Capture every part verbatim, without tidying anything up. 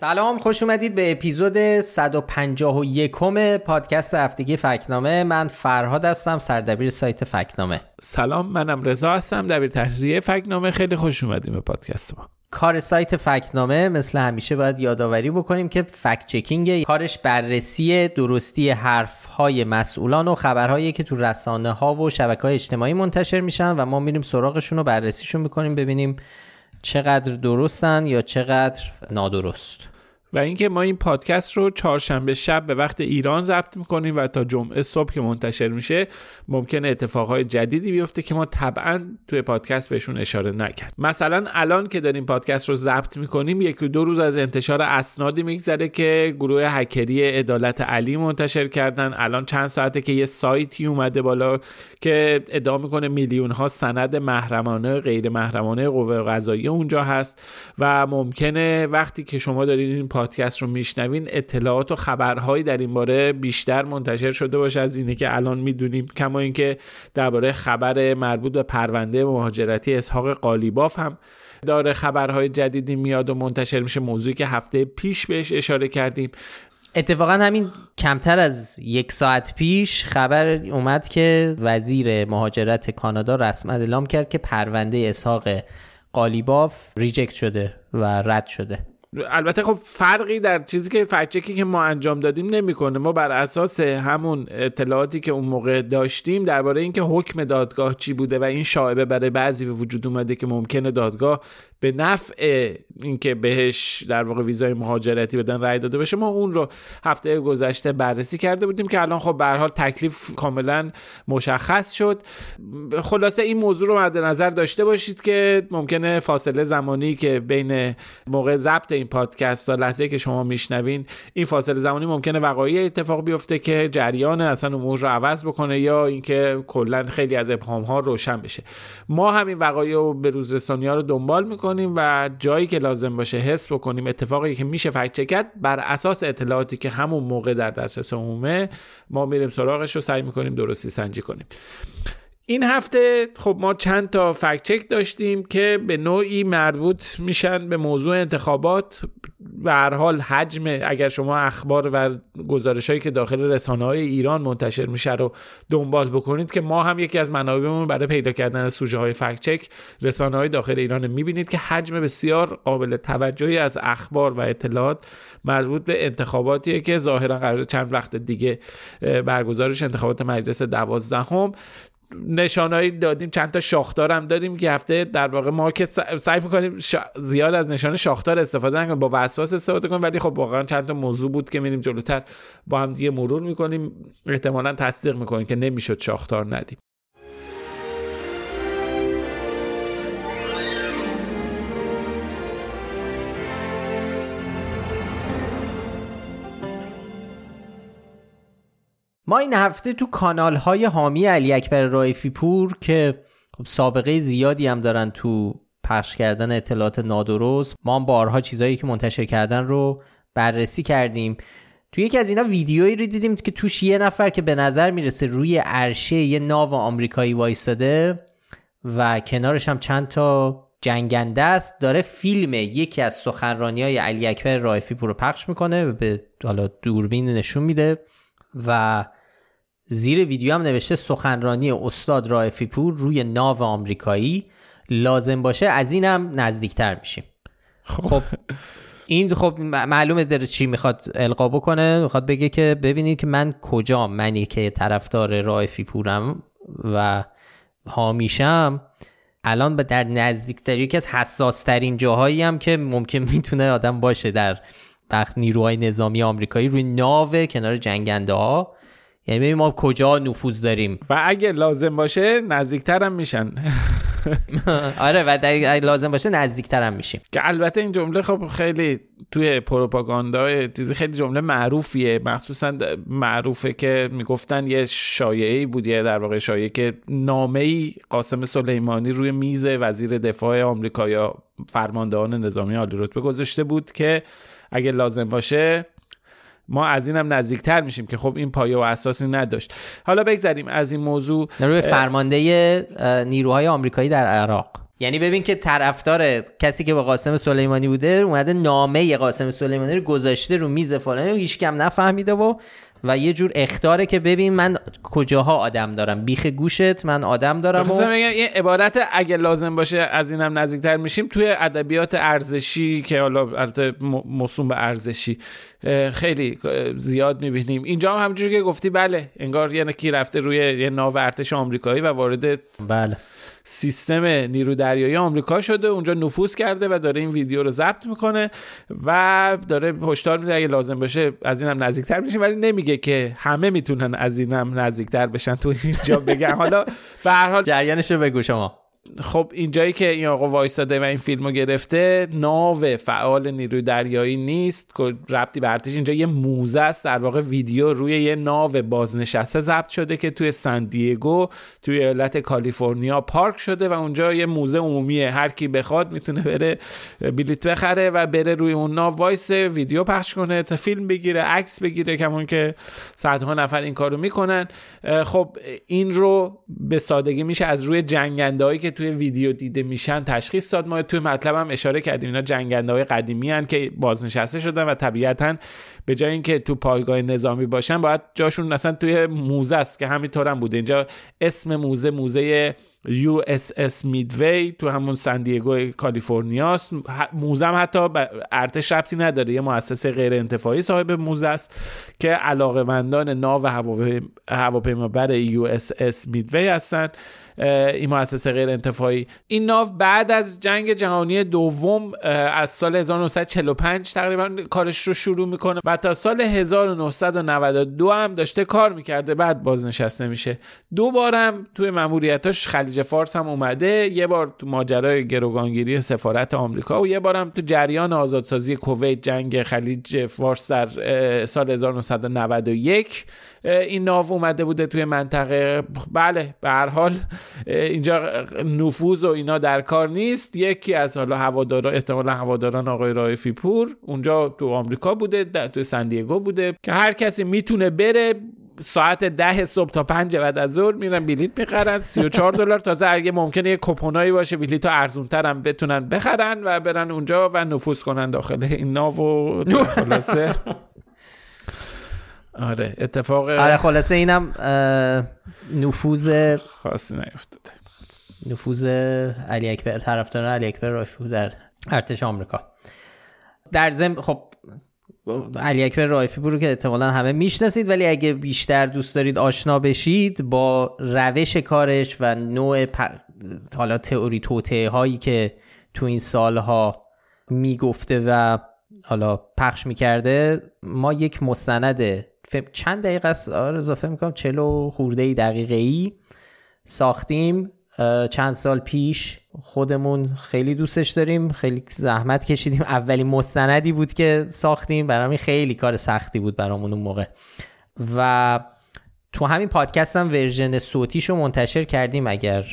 سلام، خوش اومدید به اپیزود صد و پنجاه و یکم پادکست هفتگی فکتنامه. من فرهاد هستم، سردبیر سایت فکتنامه. سلام، منم رضا هستم، دبیر تحریریه فکتنامه. خیلی خوش اومدیم به پادکست ما. کار سایت فکتنامه مثل همیشه باید یادآوری بکنیم که فکت چکینگ، کارش بررسی درستی حرف‌های مسئولان و خبرهایی که تو رسانه‌ها و شبکه‌های اجتماعی منتشر میشن و ما میریم سراغشون و بررسیشون می‌کنیم، ببینیم چقدر درستن یا چقدر نادرست. و اینکه ما این پادکست رو چهارشنبه شب به وقت ایران ضبط میکنیم و تا جمعه صبح که منتشر میشه ممکنه اتفاقهای جدیدی بیفته که ما طبعا توی پادکست بهشون اشاره نکرد. مثلا الان که داریم پادکست رو ضبط میکنیم یک دو روز از انتشار اسنادی میگذره که گروه هکری عدالت علی منتشر کردن. الان چند ساعته که یه سایتی اومده بالا که ادعا میکنه میلیون ها سند محرمانه غیر محرمانه قوه قضاییه اونجا هست و ممکنه وقتی که شما دارین پادکست رو میشنوین اطلاعات و خبرهایی در این باره بیشتر منتشر شده باشه از اینه که الان میدونیم. کما اینکه درباره خبر مربوط به پرونده مهاجرتی اسحاق قالیباف هم داره خبرهای جدیدی میاد و منتشر میشه، موضوعی که هفته پیش بهش اشاره کردیم. اتفاقا همین کمتر از یک ساعت پیش خبر اومد که وزیر مهاجرت کانادا رسما اعلام کرد که پرونده اسحاق قالیباف ریجکت شده و رد شده. البته خب فرقی در چیزی که فکت‌چکی که ما انجام دادیم نمی‌کنه. ما بر اساس همون اطلاعاتی که اون موقع داشتیم درباره اینکه حکم دادگاه چی بوده و این شایبه برای بعضی به وجود اومده که ممکنه دادگاه به نفع اینکه بهش در واقع ویزای مهاجرتی بدن رأی داده باشه، ما اون رو هفته گذشته بررسی کرده بودیم که الان خب به هر حال تکلیف کاملا مشخص شد. خلاصه این موضوع رو مد نظر داشته باشید که ممکنه فاصله زمانی که بین موقع ضبط این پادکست تا لحظه‌ای که شما میشنوین، این فاصله زمانی ممکنه وقایعی اتفاق بیفته که جریان اصلا امور رو عوض بکنه یا اینکه کلا خیلی از ابهام‌ها روشن بشه. ما همین وقایع و بروزرسانی‌ها رو دنبال می‌کنیم و جایی که لازم باشه حس بکنیم اتفاقی که میشه فکت چک بر اساس اطلاعاتی که همون موقع در دسترس عمومه ما میریم سراغش و سعی میکنیم درستی سنجی کنیم. این هفته خب ما چند تا فکت چک داشتیم که به نوعی مربوط میشن به موضوع انتخابات. به هر حال حجم، اگر شما اخبار و گزارش‌هایی که داخل رسانه‌های ایران منتشر میشه رو دنبال بکنید که ما هم یکی از منابعمون برای پیدا کردن سوژه‌های فکت چک رسانه‌های داخل ایران، میبینید که حجم بسیار قابل توجهی از اخبار و اطلاعات مربوط به انتخاباتیه که ظاهرا قرار چند وقت دیگه برگزارش انتخابات مجلس دوازدهم. نشانهایی دادیم، چند تا شاخدار هم دادیم که هفته در واقع ما که سعی می‌کنیم شا... زیاد از نشانه شاخدار استفاده نکنیم، با وسواس استفاده کنیم، ولی خب واقعا چند تا موضوع بود که می‌ریم جلوتر با هم دیگه مرور می‌کنیم، احتمالاً تصدیق می‌کنیم که نمی‌شد شاخدار ندیم. ما این هفته تو کانال‌های حامی علی اکبر رائفیپور که خب سابقه زیادی هم دارن تو پخش کردن اطلاعات نادرست، ما هم بارها چیزایی که منتشر کردن رو بررسی کردیم. تو یکی از اینا ویدیویی رو دیدیم که توش یه نفر که به نظر میرسه روی عرشه یه ناو آمریکایی وایساده و کنارش هم چند تا جنگنده است، داره فیلم یکی از سخنرانی‌های علی اکبر رائفیپور رو پخش می‌کنه، به حالا دوربین نشون میده و زیر ویدیو هم نوشته سخنرانی استاد رائفیپور روی ناو آمریکایی، لازم باشه از اینم نزدیکتر میشیم. خب این خب معلومه داره چی میخواد القا بکنه، میخواد بگه که ببینید که من کجا، منی که طرفدار رائفیپورم و حامیشم، الان در نزدیکتر یکی از حساس ترین جاهایی هم که ممکن میتونه آدم باشه در بخش نیروهای نظامی آمریکایی، روی ناو کنار جنگنده ها، یعنی ما کجا نفوذ داریم و اگه لازم باشه نزدیکتر هم میشن. آره و اگه لازم باشه نزدیکتر هم میشیم. که البته این جمله خب خیلی توی پروپاگاندای چیزی خیلی جمله معروفیه، مخصوصا معروفه که میگفتن یه شایعه‌ای بودیه، در واقع شایعه که نامه‌ای قاسم سلیمانی روی میز وزیر دفاع آمریکا یا فرماندهان نظامی عالی رتبه گذاشته بود که اگه لازم باشه ما از اینم نزدیکتر میشیم، که خب این پایه و اساسی نداشت. حالا بگذریم از این موضوع. روی فرمانده نیروهای آمریکایی در عراق، یعنی ببین که طرفدار کسی که با قاسم سلیمانی بوده اومده نامه قاسم سلیمانی رو گذاشته رو میز فلانی و هیچ کم نفهمیده و و یه جور اخطاره که ببین من کجاها آدم دارم، بیخ گوشت من آدم دارم. و این عبارت اگه لازم باشه از اینم نزدیکتر میشیم توی ادبیات ارزشی که حالا موسوم به ارزشی خیلی زیاد میبینیم. اینجا هم همونجوری که گفتی بله، انگار یعنی کی رفته روی یه ناو ارتش آمریکایی و وارد بله سیستم نیرو دریایی آمریکا شده، اونجا نفوذ کرده و داره این ویدیو رو ضبط میکنه و داره هشدار میده اگه لازم بشه از اینم نزدیکتر میشیم، ولی نمیگه که همه میتونن از اینم نزدیکتر بشن تو اینجا بگن. حالا به هر حال جریانش رو بگو شما. خب اینجایی که این آقا وایستاده و این فیلمو گرفته، ناو فعال نیروی دریایی نیست، ربطی به ارتش، اینجا یه موزه است در واقع. ویدیو روی یه ناو بازنشسته ضبط شده که توی سن دیگو توی ایالت کالیفرنیا پارک شده و اونجا یه موزه عمومیه، هر کی بخواد میتونه بره بلیت بخره و بره روی اون ناو وایسه، ویدیو پخش کنه، تا فیلم بگیره، عکس بگیره، کمون که صدها نفر این کارو میکنن. خب این رو به سادگی میشه از روی جنگنده‌ای که توی ویدیو دیده میشن تشخیص داد. ما توی مطلب هم اشاره کردیم اینا جنگنده‌های قدیمی هن که بازنشسته شدن و طبیعتاً به جای اینکه تو پایگاه نظامی باشن باید جاشون مثلا توی موزه است که همینطور هم بوده. اینجا اسم موزه موزه یو اس اس میدوی تو همون سن دیگو کالیفرنیا است. موزه هم حتی ارتش ربطی نداره، یه مؤسسه غیر انتفاعی صاحب موزه است که علاقه‌مندان ناو هواپیمابر یو اس اس میدوی هستن، این مؤسسه غیر انتفاعی. این ناو بعد از جنگ جهانی دوم از سال هزار و نهصد و چهل و پنج تقریبا کارش رو شروع میکنه و تا سال هزار و نهصد و نود و دو هم داشته کار میکرده، بعد بازنشسته میشه. دو بارم توی ماموریتاش خلیج فارس هم اومده، یه بار تو ماجرای گروگانگیری سفارت آمریکا و یه بارم تو جریان آزادسازی کویت، جنگ خلیج فارس در سال هزار و نهصد و نود و یک این ناو اومده بوده توی منطقه. بله به هر حال اینجا نفوذ و اینا در کار نیست. یکی از حالا هواداران، احتمالاً هواداران آقای رائفیپور اونجا تو آمریکا بوده، تو سن دیگو بوده که هر کسی میتونه بره ساعت ده صبح تا پنج بعد از ظهر میرن بلیت میخرن سی و چهار دلار. تازه اگه ممکنه یه کوپونایی باشه بلیتو ارزونتر هم بتونن بخرن و برن اونجا و نفوذ کنن داخل این ناو و خلاصه آره اتفاق آره خلاصه اینم نفوذ خاصی نیفتاده، نفوذ علی اکبر، طرفدار علی اکبر رائفیپور در ارتش آمریکا. در ضمن خب علی اکبر رائفیپور رو که احتمالاً همه میشناسید، ولی اگه بیشتر دوست دارید آشنا بشید با روش کارش و نوع حالا تئوری توطئه هایی که تو این سالها میگفته و حالا پخش میکرده، ما یک مستند چند دقیقه است رضا فکر میکنم چلو خورده دقیقه‌ای ساختیم چند سال پیش، خودمون خیلی دوستش داریم، خیلی زحمت کشیدیم، اولین مستندی بود که ساختیم، برام خیلی کار سختی بود برامون اون موقع و تو همین پادکست هم ورژن صوتیشو منتشر کردیم. اگر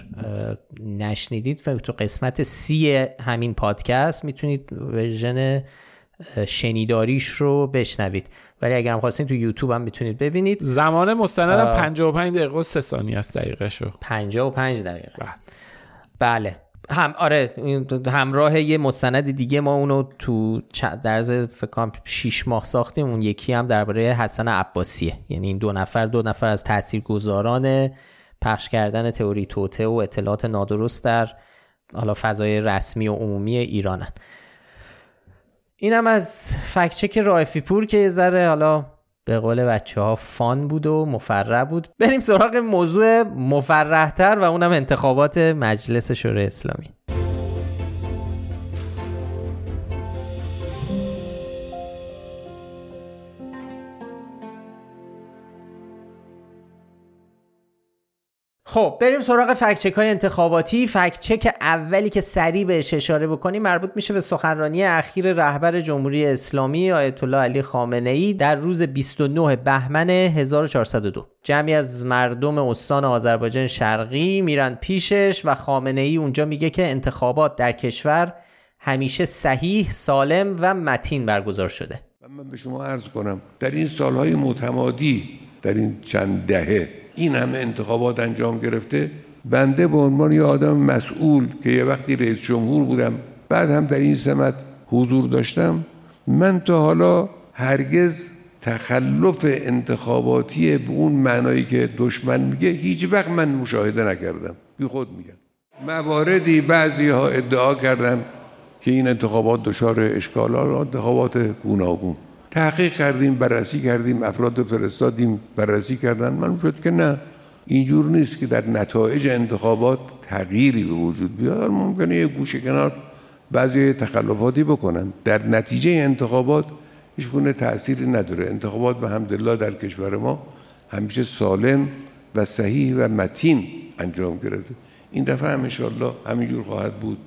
نشنیدید تو قسمت سی همین پادکست میتونید ورژن شنیداریش رو بشنوید، ولی اگر هم خواستین تو یوتیوب هم میتونید ببینید. زمان مستندم پنجاه و پنج دقیقه و سه ثانیه است دقیقه شو. پنجاه و پنج دقیقه. بله. بله. هم آره همراه یه مستند دیگه ما اونو تو درز فکر کنم شش ماه ساختیم، اون یکی هم درباره حسن عباسیه. یعنی این دو نفر دو نفر از تاثیرگذاران پخش کردن تئوری توطئه و اطلاعات نادرست در حالا فضای رسمی و عمومی ایرانن. اینم از فکت‌چک رائفیپور که یه ذره حالا به قول بچه‌ها فان بود و مفرح بود. بریم سراغ موضوع مفرح‌تر و اونم انتخابات مجلس شورای اسلامی. خب بریم سراغ فکت چک های انتخاباتی. فکت چک اولی که سریع بهش اشاره بکنیم مربوط میشه به سخنرانی اخیر رهبر جمهوری اسلامی آیت الله علی خامنهای در روز بیست و نه بهمن هزار و چهارصد و دو. جمعی از مردم استان آذربایجان شرقی میرن پیشش و خامنهای اونجا میگه که انتخابات در کشور همیشه صحیح، سالم و متین برگزار شده. من به شما عرض کنم در این سالهای متمادی، در این چند دهه این همه انتخابات انجام گرفته، بنده به عنوان یه آدم مسئول که یه وقتی رئیس جمهور بودم بعد هم در این سمت حضور داشتم، من تا حالا هرگز تخلف انتخاباتی به اون معنایی که دشمن میگه هیچ وقت من مشاهده نکردم. بی خود میگم مواردی بعضی ها ادعا کردن که این انتخابات دچار اشکالات، انتخابات گوناگون تحقیق کردیم، بررسی کردیم، افراد فرستادیم بررسی کردن، معلوم شد که نه، اینجور نیست که در نتایج انتخابات تغییری به وجود بیاد. ممکنه یه گوشه کنار بعضی تخلفاتی بکنن، در نتیجه انتخابات هیچ گونه تأثیری نداره. انتخابات به حمدالله در کشور ما همیشه سالم و صحیح و متین انجام گرفته، این دفعه هم ان شاءالله همینجور خواهد بود.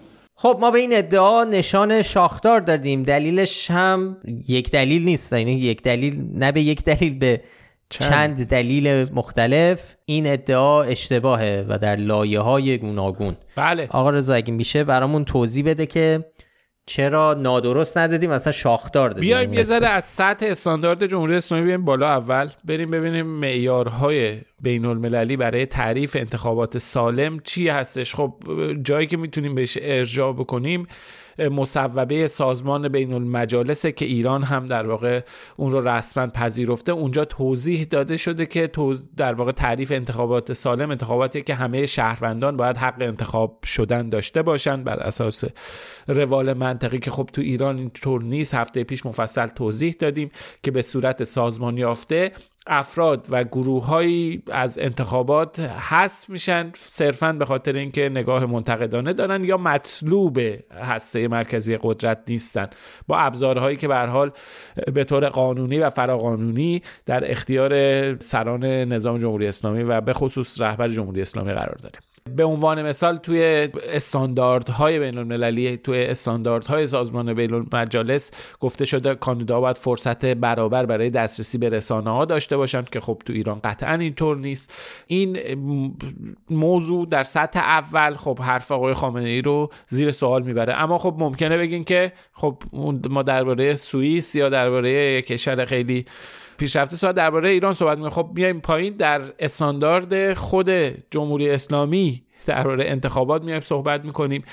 خب ما به این ادعا نشان شاخدار دادیم، دلیلش هم یک دلیل نیست، یعنی یک دلیل نه به یک دلیل به چند, چند دلیل مختلف این ادعا اشتباهه و در لایه‌های گوناگون. بله آقا رضا اگه میشه برامون توضیح بده که چرا نادرست ندادیم، مثلا شاخدار دادیم. بیایم یه ذره از سطح استاندارد جمهوری اسلامی بیایم بالا، اول بریم ببینیم معیارهای بین‌المللی برای تعریف انتخابات سالم چی هستش. خب جایی که میتونیم بهش ارجاع بکنیم مصوبه سازمان بین‌المجالس که ایران هم در واقع اون رو رسما پذیرفته، اونجا توضیح داده شده که در واقع تعریف انتخابات سالم انتخاباتی که همه شهروندان باید حق انتخاب شدن داشته باشن بر اساس روال منطقی، که خب تو ایران اینطور نیست. هفته پیش مفصل توضیح دادیم که به صورت سازمان یافته افراد و گروه‌هایی از انتخابات حذف میشن صرفاً به خاطر اینکه نگاه منتقدانه دارن یا مطلوب هسته مرکزی قدرت نیستن، با ابزارهایی که به هر حال به طور قانونی و فراقانونی در اختیار سران نظام جمهوری اسلامی و به خصوص رهبر جمهوری اسلامی قرار داره. به عنوان مثال توی استانداردهای بین‌المللی، توی استانداردهای سازمان بین‌المجالس گفته شده کاندیداها باید فرصت برابر برای دسترسی به رسانه‌ها داشته باشند که خب تو ایران قطعاً اینطور نیست. این موضوع در سطح اول خب حرف آقای خامنه‌ای رو زیر سوال میبره، اما خب ممکنه بگین که خب ما درباره سوئیس یا درباره کشور خیلی پیشرفته صحبت درباره ایران صحبت می‌کنیم. خب میایم پایین در استاندارد خود جمهوری اسلامی درباره انتخابات میایم صحبت می‌کنیم.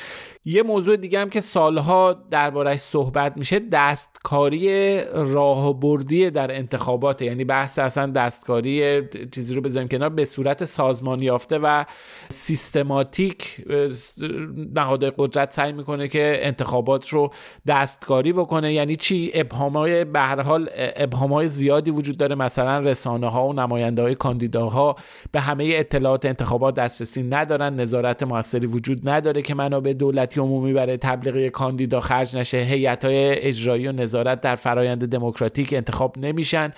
یه موضوع دیگه هم که سالها درباره‌اش صحبت میشه دستکاری راهبردی در انتخابات، یعنی بحث اصلا دستکاری چیزی رو بذاریم کنار، به صورت سازمان یافته و سیستماتیک نهادهای قدرت سعی میکنه که انتخابات رو دستکاری بکنه. یعنی چی؟ ابهام‌های به هر حال ابهام‌های زیادی وجود داره، مثلا رسانه‌ها و نماینده‌های کاندیداها به همه اطلاعات انتخابات دسترسی ندارن، نظارت موثری وجود نداره که منابع دولتی عمومی برای تبلیغ کاندیدا خرج نشه، هیئت‌های اجرایی و نظارت در فرایند دموکراتیک انتخاب نمیشن،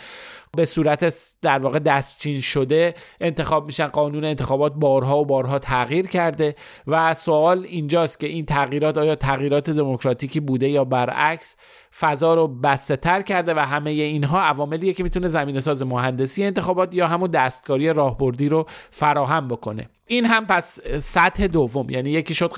به صورت در واقع دستچین شده انتخاب میشن. قانون انتخابات بارها و بارها تغییر کرده و سوال اینجاست که این تغییرات آیا تغییرات دموکراتیکی بوده یا برعکس فضا رو بسته‌تر کرده، و همه اینها عواملیه که میتونه زمینه‌ساز مهندسی انتخابات یا همون دستکاری راهبردی رو فراهم بکنه. این هم پس سطح دوم، یعنی یکی شد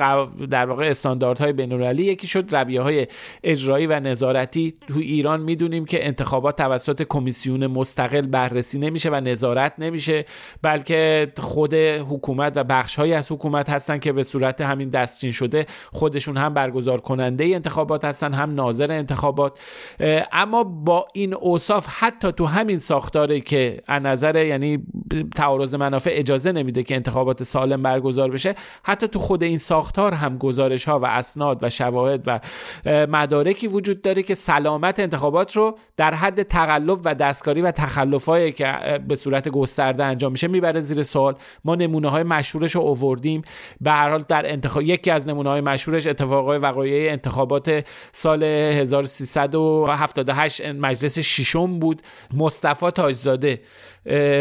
در واقع استانداردهای بین‌المللی، یکی شد رویه‌های اجرایی و نظارتی. تو ایران میدونیم که انتخابات توسط کمیسیون مستقل بررسی نمیشه و نظارت نمیشه، بلکه خود حکومت و بخش‌هایی از حکومت هستن که به صورت همین دستچین شده خودشون هم برگزار کننده انتخابات هستن، هم ناظر انتخابات. اما با این اوصاف حتی تو همین ساختاری که از نظر یعنی تعارض منافع اجازه نمیده که انتخابات سالم برگزار بشه، حتی تو خود این ساختار هم گزارش ها و اسناد و شواهد و مدارکی وجود داره که سلامت انتخابات رو در حد تقلب و دستکاری و تخلفایی که به صورت گسترده انجام میشه میبره زیر سوال. ما نمونه های مشهورش رو آوردیم، به هر حال در انتخاب یکی از نمونه های مشهورش اتفاقای وقایع انتخابات سال هزار و سیصد و هفتاد و هشت مجلس ششم بود. مصطفی تاج زاده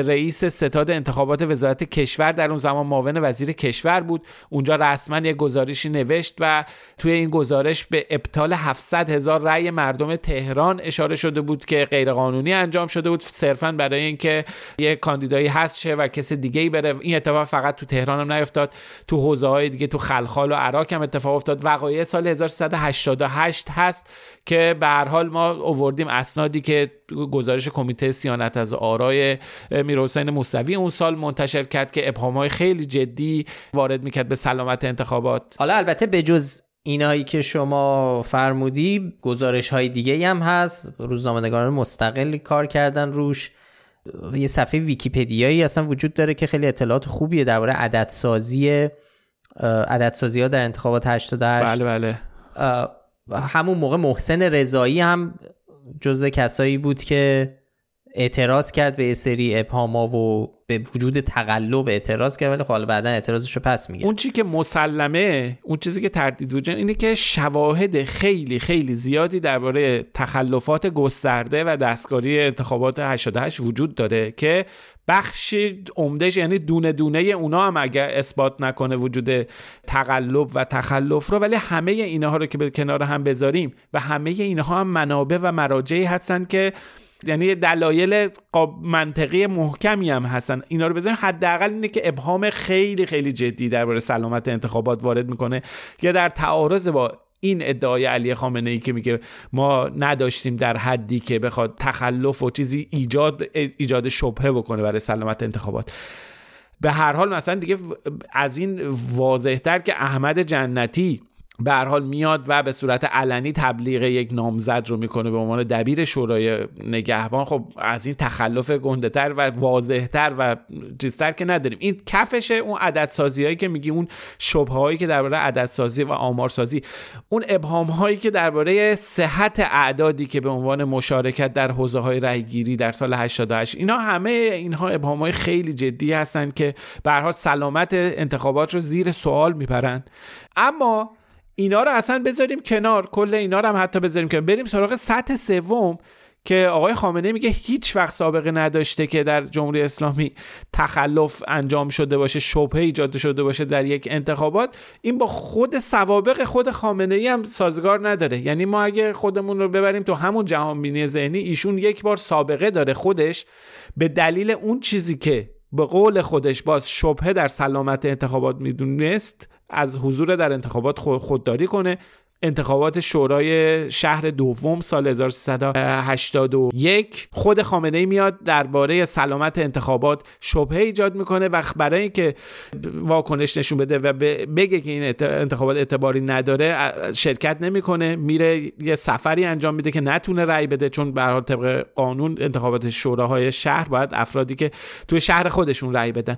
رئیس ستاد انتخابات وزارت کشور، در اون زمان معاون وزیر کشور بود، اونجا رسما یه گزارشی نوشت و توی این گزارش به ابطال هفتصد هزار رأی مردم تهران اشاره شده بود که غیرقانونی انجام شده بود، صرفاً برای اینکه یه کاندیدایی هست شه و کس دیگه‌ای بره. این اتفاق فقط تو تهران هم نیفتاد، تو حوزه‌های دیگه، تو خلخال و عراق هم اتفاق افتاد. وقایع سال هزار و سیصد و هشتاد و هشت هست که به هر حال ما آوردیم اسنادی که گزارش کمیته صیانت از آرای میرحسین موسوی اون سال منتشر کرد که ابهام‌های خیلی جدی وارد می‌کرد به سلامت انتخابات. حالا البته بجز اینایی که شما فرمودی، گزارش‌های دیگه‌ای هم هست، روزنامه‌نگاران مستقل کار کردن روش، یه صفحه ویکی‌پدیایی اصلا وجود داره که خیلی اطلاعات خوبیه درباره عددسازی عددسازی‌ها در انتخابات هشتاد و هشت. بله بله. همون موقع محسن رضایی هم جزو کسایی بود که اعتراض کرد به سری ابهام‌ها و به وجود تقلب اعتراض کرد، ولی خب بعداً اعتراضش رو پس میگیره. اون چیزی که مسلمه، اون چیزی که تردید وجود اینه که شواهد خیلی خیلی زیادی درباره تخلفات گسترده و دستکاری انتخابات هشتاد و هشت وجود داره که بخش عمدهش، یعنی دونه دونه اونا هم اگر اثبات نکنه وجود تقلب و تخلف رو، ولی همه اینها رو که به کنار هم بذاریم و همه اینها هم منابع و مراجعی هستن که یعنی دلایل منطقی محکمی هم هستن. اینا رو بذاریم حداقل اینه که ابهام خیلی خیلی جدی درباره سلامت انتخابات وارد میکنه یا در تعارض با این ادعای علی خامنه ای که میگه ما نداشتیم در حدی که بخواد تخلف و چیزی ایجاد ایجاد شبهه بکنه برای سلامت انتخابات. به هر حال مثلا دیگه از این واضح‌تر که احمد جنتی به هر حال میاد و به صورت علنی تبلیغ یک نامزد رو میکنه به عنوان دبیر شورای نگهبان. خب از این تخلف گنده‌تر و واضح‌تر و چیزتر که نداریم. این کفشه اون عددسازی‌هایی که میگی، اون شبهه‌هایی که درباره عددسازی و آمارسازی، اون ابهام‌هایی که درباره صحت اعدادی که به عنوان مشارکت در حوزه‌های رأی‌گیری در سال هشتاد و هشت، اینا همه اینها ابهام‌های خیلی جدی هستن که به هر حال سلامت انتخابات رو زیر سوال میبرن. اما اینا رو اصلا بذاریم کنار، کل اینا رو هم حتی بذاریم کنار، بریم سراغ سطح سوم که آقای خامنه‌ای میگه هیچ وقت سابقه نداشته که در جمهوری اسلامی تخلف انجام شده باشه، شبهه ایجاد شده باشه در یک انتخابات. این با خود سوابق خود خامنه‌ای هم سازگار نداره. یعنی ما اگه خودمون رو ببریم تو همون جهانبینی ذهنی، ایشون یک بار سابقه داره خودش به دلیل اون چیزی که به قول خودش باز شبهه در سلامت انتخابات میدونست، از حضور در انتخابات خودداری کنه. انتخابات شورای شهر دوم سال هزار و سیصد و هشتاد و یک خود خامنه‌ای میاد درباره سلامت انتخابات شبهه ایجاد میکنه و برای اینکه واکنش نشون بده و بگه که این انتخابات اعتباری نداره شرکت نمیکنه، میره یه سفری انجام میده که نتونه رأی بده، چون به هر حال طبق قانون انتخابات شوراهای شهر باید افرادی که توی شهر خودشون رأی بدن.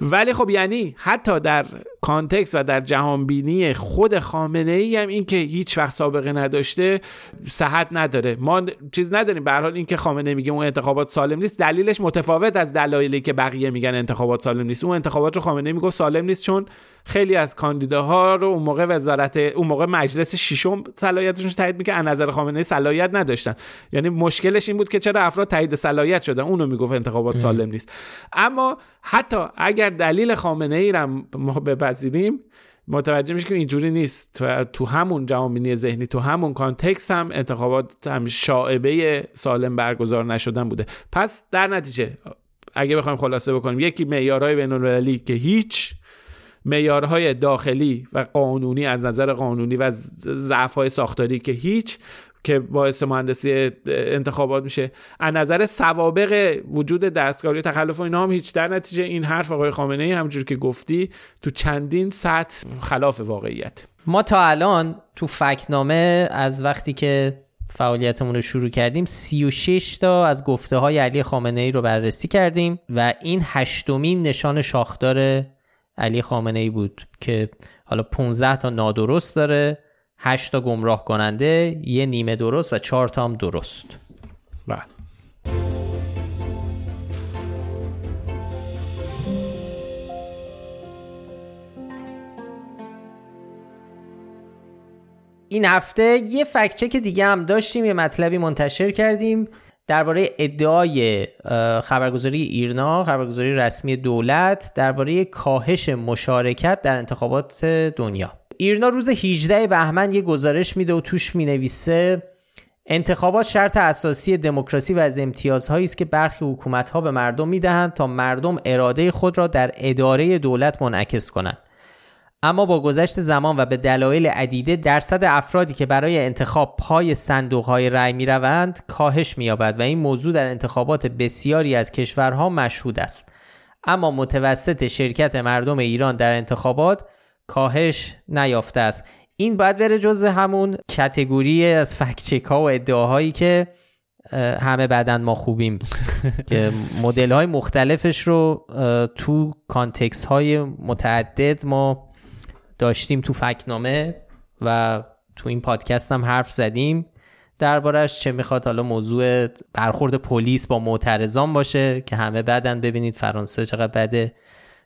ولی خب یعنی حتی در کانتکست و در جهانبینی خود خامنه‌ای هم این که هیچ وقت سابقه نداشته صحت نداره، ما چیز نداریم. به هر حال این که خامنه‌ای میگه اون انتخابات سالم نیست، دلیلش متفاوت از دلایلی که بقیه میگن انتخابات سالم نیست. اون انتخابات رو خامنه‌ای میگه سالم نیست چون خیلی از کاندیداها رو اون موقع وزارت اون موقع مجلس ششم صلاحیتشون تایید میکنه، از نظر خامنه‌ای صلاحیت نداشتن. یعنی مشکلش این بود که چرا افراد تایید صلاحیت شدن، اون رو میگفت انتخابات سالم نیست. اما حتی اگر دلیل خامنه‌ای رو ما بپذیریم، متوجه میشه که اینجوری نیست و تو همون جامعه ذهنی، تو همون کانتکست هم انتخابات هم شائبه سالم برگزار نشدن بوده. پس در نتیجه اگه بخوایم خلاصه بکنیم، یکی معیارهای بین‌المللی که هیچ، معیارهای داخلی و قانونی از نظر قانونی و ضعف‌های ساختاری که هیچ، که باعث مهندسی انتخابات میشه، از نظر سوابق وجود دستکاری تخلف و اینا هم هیچ. در نتیجه این حرف آقای خامنه‌ای همونجور که گفتی تو چندین سطح خلاف واقعیت. ما تا الان تو فکت‌نامه از وقتی که فعالیتمون رو شروع کردیم سی و شش تا از گفته‌های علی خامنه‌ای رو بررسی کردیم و این هشتمین نشان شاخدار علی خامنه‌ای بود که حالا پانزده تا نادرست داره، هشت تا گمراه کننده، یه نیمه درست و چهار تا هم درست. بله. این هفته یه فکت چک دیگه هم داشتیم، یه مطلبی منتشر کردیم درباره ادعای خبرگزاری ایرنا، خبرگزاری رسمی دولت، درباره کاهش مشارکت در انتخابات دنیا. ایرنا روز هجدهم بهمن یه گزارش میده و توش مینویسه انتخابات شرط اساسی دموکراسی و از امتیازهایی است که برخی حکومت‌ها به مردم میدهند تا مردم اراده خود را در اداره دولت منعکس کنند. اما با گذشت زمان و به دلایل عدیده درصد افرادی که برای انتخاب پای صندوق‌های رأی می‌روند کاهش می‌یابد و این موضوع در انتخابات بسیاری از کشورها مشهود است. اما متوسط شرکت مردم ایران در انتخابات کاهش نیافته است. این باید بره جز همون کتگوری از فکت‌چک‌ها و ادعاهایی که همه بعداً ما خوبیم که مدل‌های مختلفش رو تو کانتکست‌های متعدد ما داشتیم، تو فکت‌نامه و تو این پادکست هم حرف زدیم دربارش. چه میخواد حالا موضوع برخورد پلیس با معترضان باشه که همه بعداً ببینید فرانسه چقدر بده،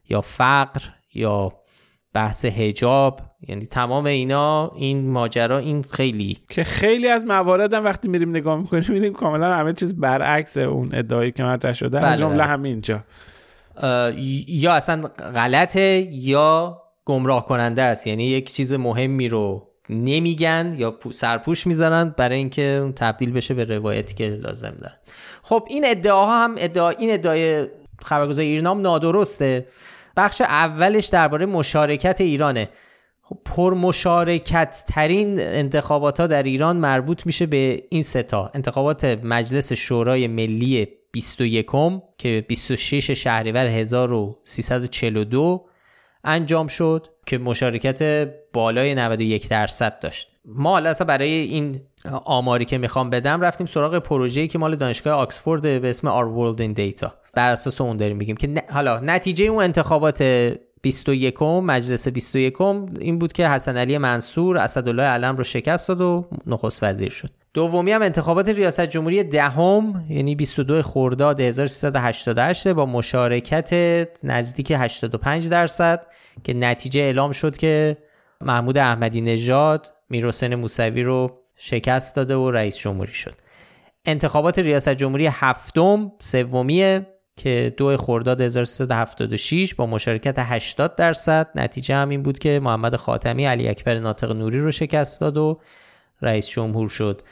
یا فقر، یا بحث حجاب، یعنی تمام اینا، این ماجرا، این خیلی که خیلی از موارد هم وقتی میریم نگاه میکنیم میبینیم کاملا همه چیز برعکس اون ادعایی که مطرح شده، از جمله همینجا یا اصلا غلطه یا گمراه کننده است، یعنی یک چیز مهمی رو نمیگن یا سرپوش میذارن برای اینکه تبدیل بشه به روایتی که لازم دارن. خب این ادعاها هم ادعا این ادعای خبرگزاری ایرنام نادرسته. بخش اولش درباره مشارکت ایرانه. خب پر مشارکت ترین انتخابات ها در ایران مربوط میشه به این سه تا انتخابات مجلس شورای ملی بیست و یکم که بیست و ششم شهریور هزار و سیصد و چهل و دو انجام شد که مشارکت بالای نود و یک درصد داشت. ما حالا اصلا برای این آماری که میخوام بدم رفتیم سراغ پروژه‌ای که مال دانشگاه آکسفورد به اسم Our World in Data. بر اساس اون داریم میگیم که حالا نتیجه اون انتخابات بیست و یکم مجلس بیست و یکم این بود که حسن علی منصور اسدالله علم رو شکست داد و نخست وزیر شد. دومی هم انتخابات ریاست جمهوری دهم یعنی بیست و دوم خرداد هزار و سیصد و هشتاد و هشت با مشارکت نزدیک هشتاد و پنج درصد که نتیجه اعلام شد که محمود احمدی نژاد میرحسین موسوی رو شکست داده و رئیس جمهوری شد. انتخابات ریاست جمهوری هفتم سومیه که دوم خرداد هزار و سیصد و هفتاد و شش با مشارکت هشتاد درصد نتیجه هم این بود که محمد خاتمی علی اکبر ناطق نوری رو شکست داد و رئیس جمهور شد.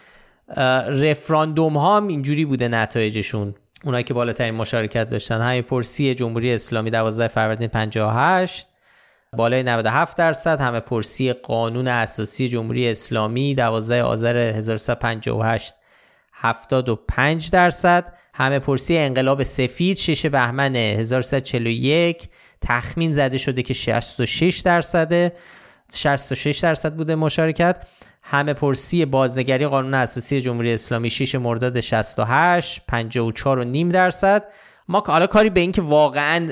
رفراندوم ها هم اینجوری بوده نتایجشون، اونایی که بالاترین مشارکت داشتن: همه پرسی جمهوری اسلامی دوازدهم فروردین پنجاه و هشت بالای نود و هفت درصد، همه پرسی قانون اساسی جمهوری اسلامی دوازدهم آذر هزار و سیصد و پنجاه و هشت هفتاد و پنج درصد، همه پرسی انقلاب سفید ششم بهمن هزار و سیصد و چهل و یک تخمین زده شده که شصت و شش درصد شصت و شش درصد بوده مشارکت، همه پرسی بازنگری قانون اساسی جمهوری اسلامی ششم مرداد شصت و هشت پنجاه و چهار و نیم درصد. ما حالا کاری به این که واقعا